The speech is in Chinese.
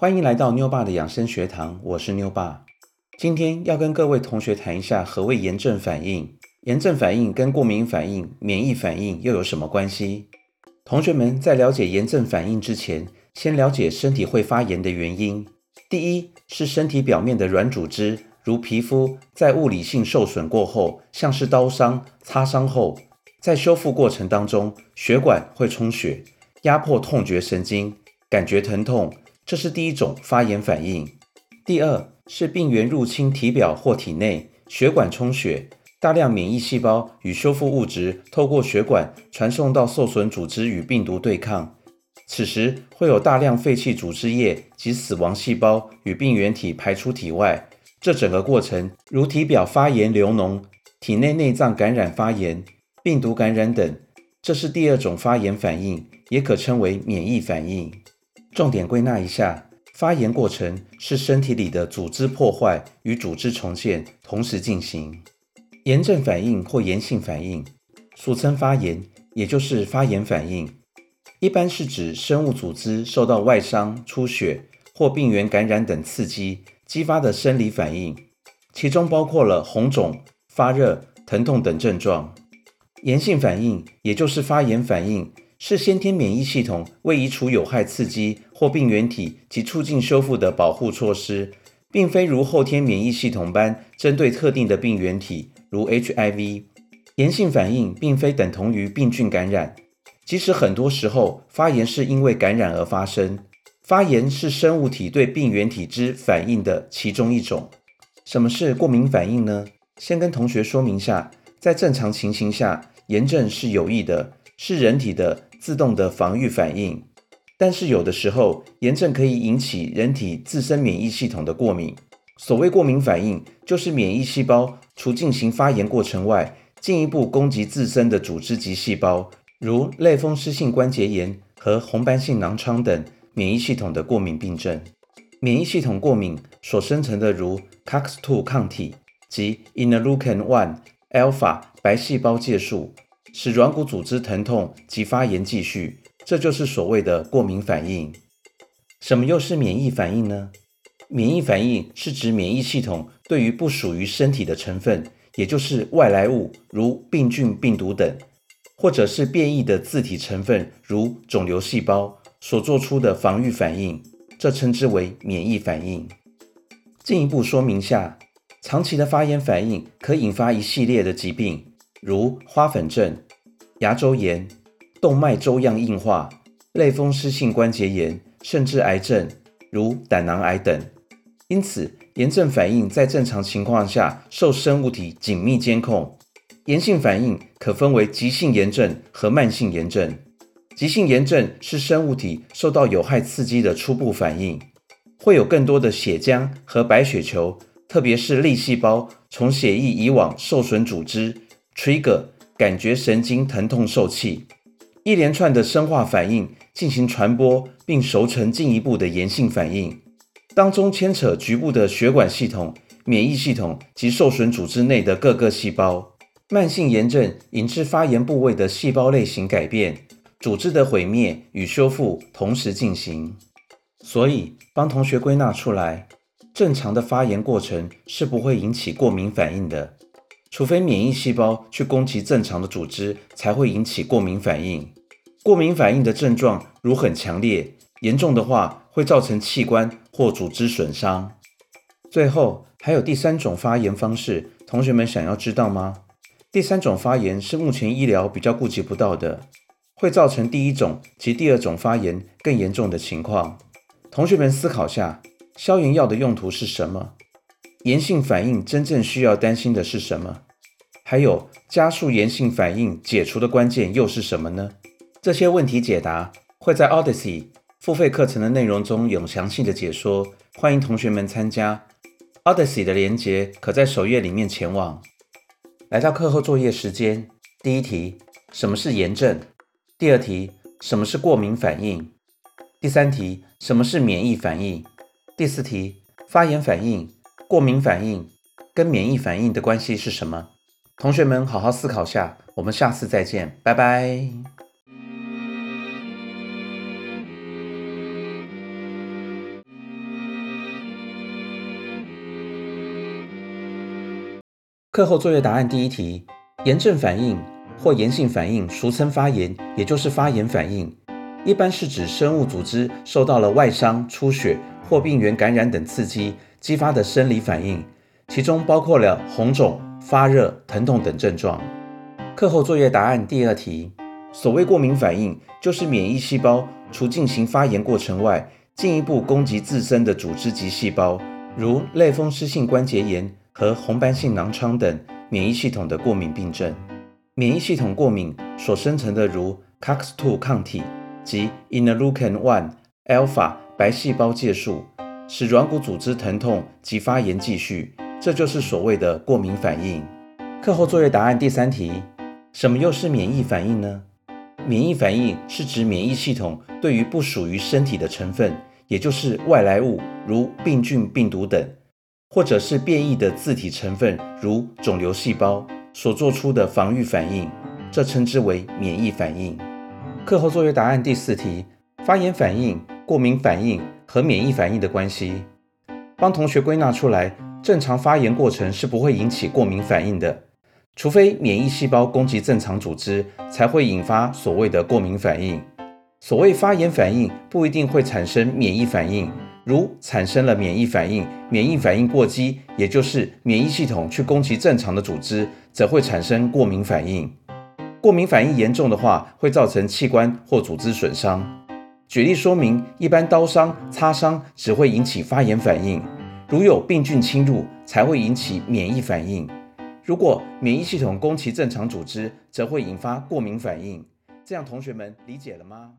欢迎来到妞爸的养生学堂，我是妞爸。今天要跟各位同学谈一下何谓炎症反应，炎症反应跟过敏反应、免疫反应又有什么关系？同学们在了解炎症反应之前，先了解身体会发炎的原因。第一是身体表面的软组织，如皮肤，在物理性受损过后，像是刀伤、擦伤后，在修复过程当中，血管会充血，压迫痛觉神经，感觉疼痛，这是第一种发炎反应。第二是病原入侵体表或体内，血管充血，大量免疫细胞与修复物质透过血管传送到受损组织与病毒对抗，此时会有大量废弃组织液及死亡细胞与病原体排出体外，这整个过程如体表发炎流脓、体内内脏感染发炎、病毒感染等，这是第二种发炎反应，也可称为免疫反应。重点归纳一下，发炎过程是身体里的组织破坏与组织重建同时进行。炎症反应或炎性反应，俗称发炎，也就是发炎反应，一般是指生物组织受到外伤、出血或病原感染等刺激激发的生理反应，其中包括了红肿、发热、疼痛等症状。炎性反应，也就是发炎反应，是先天免疫系统为移除有害刺激或病原体及促进修复的保护措施，并非如后天免疫系统般针对特定的病原体，如 HIV。 炎性反应并非等同于病菌感染，即使很多时候发炎是因为感染而发生，发炎是生物体对病原体之反应的其中一种。什么是过敏反应呢？先跟同学说明下，在正常情形下，炎症是有益的，是人体的自动的防御反应，但是有的时候炎症可以引起人体自身免疫系统的过敏。所谓过敏反应，就是免疫细胞除进行发炎过程外，进一步攻击自身的组织及细胞，如类风湿性关节炎和红斑性狼疮等免疫系统的过敏病症。免疫系统过敏所生成的如 COX-2 抗体及 Interleukin-1α 白细胞介素，使软骨组织疼痛及发炎继续，这就是所谓的过敏反应。什么又是免疫反应呢？免疫反应是指免疫系统对于不属于身体的成分，也就是外来物，如病菌、病毒等，或者是变异的自体成分，如肿瘤细胞所做出的防御反应，这称之为免疫反应。进一步说明下，长期的发炎反应可引发一系列的疾病，如花粉症、牙周炎、动脉粥样硬化、类风湿性关节炎，甚至癌症，如胆囊癌等。因此，炎症反应在正常情况下受生物体紧密监控。炎性反应可分为急性炎症和慢性炎症。急性炎症是生物体受到有害刺激的初步反应，会有更多的血浆和白血球，特别是粒细胞从血液移往受损组织，trigger 感觉神经疼痛受器，一连串的生化反应进行传播，并熟成进一步的炎性反应，当中牵扯局部的血管系统、免疫系统及受损组织内的各个细胞。慢性炎症引致发炎部位的细胞类型改变，组织的毁灭与修复同时进行。所以帮同学归纳出来，正常的发炎过程是不会引起过敏反应的，除非免疫细胞去攻击正常的组织，才会引起过敏反应。过敏反应的症状如很强烈，严重的话会造成器官或组织损伤。最后还有第三种发炎方式，同学们想要知道吗？第三种发炎是目前医疗比较顾及不到的，会造成第一种及第二种发炎更严重的情况。同学们思考下，消炎药的用途是什么？炎性反应真正需要担心的是什么？还有加速炎性反应解除的关键又是什么呢？这些问题解答会在 Odyssey 付费课程的内容中有详细的解说，欢迎同学们参加。 Odyssey 的连结可在首页里面前往。来到课后作业时间，第一题，什么是炎症？第二题，什么是过敏反应？第三题，什么是免疫反应？第四题，发炎反应、过敏反应跟免疫反应的关系是什么？同学们好好思考下，我们下次再见，拜拜。课后作业答案第一题，炎症反应或炎性反应俗称发炎，也就是发炎反应，一般是指生物组织受到了外伤、出血或病原感染等刺激激发的生理反应，其中包括了红肿、发热、疼痛等症状。课后作业答案第二题，所谓过敏反应，就是免疫细胞除进行发炎过程外，进一步攻击自身的组织及细胞，如类风湿性关节炎和红斑性狼疮等免疫系统的过敏病症。免疫系统过敏所生成的如 COX-2 抗体及 Interleukin-1α 白细胞介素，使软骨组织疼痛及发炎继续，这就是所谓的过敏反应。课后作业答案第三题，什么又是免疫反应呢？免疫反应是指免疫系统对于不属于身体的成分，也就是外来物如病菌、病毒等，或者是变异的自体成分如肿瘤细胞所做出的防御反应，这称之为免疫反应。课后作业答案第四题，发炎反应、过敏反应和免疫反应的关系，帮同学归纳出来，正常发炎过程是不会引起过敏反应的，除非免疫细胞攻击正常组织，才会引发所谓的过敏反应。所谓发炎反应不一定会产生免疫反应，如产生了免疫反应，免疫反应过激，也就是免疫系统去攻击正常的组织，则会产生过敏反应。过敏反应严重的话，会造成器官或组织损伤。举例说明，一般刀伤、擦伤只会引起发炎反应，如有病菌侵入，才会引起免疫反应。如果免疫系统攻击正常组织，则会引发过敏反应。这样同学们理解了吗？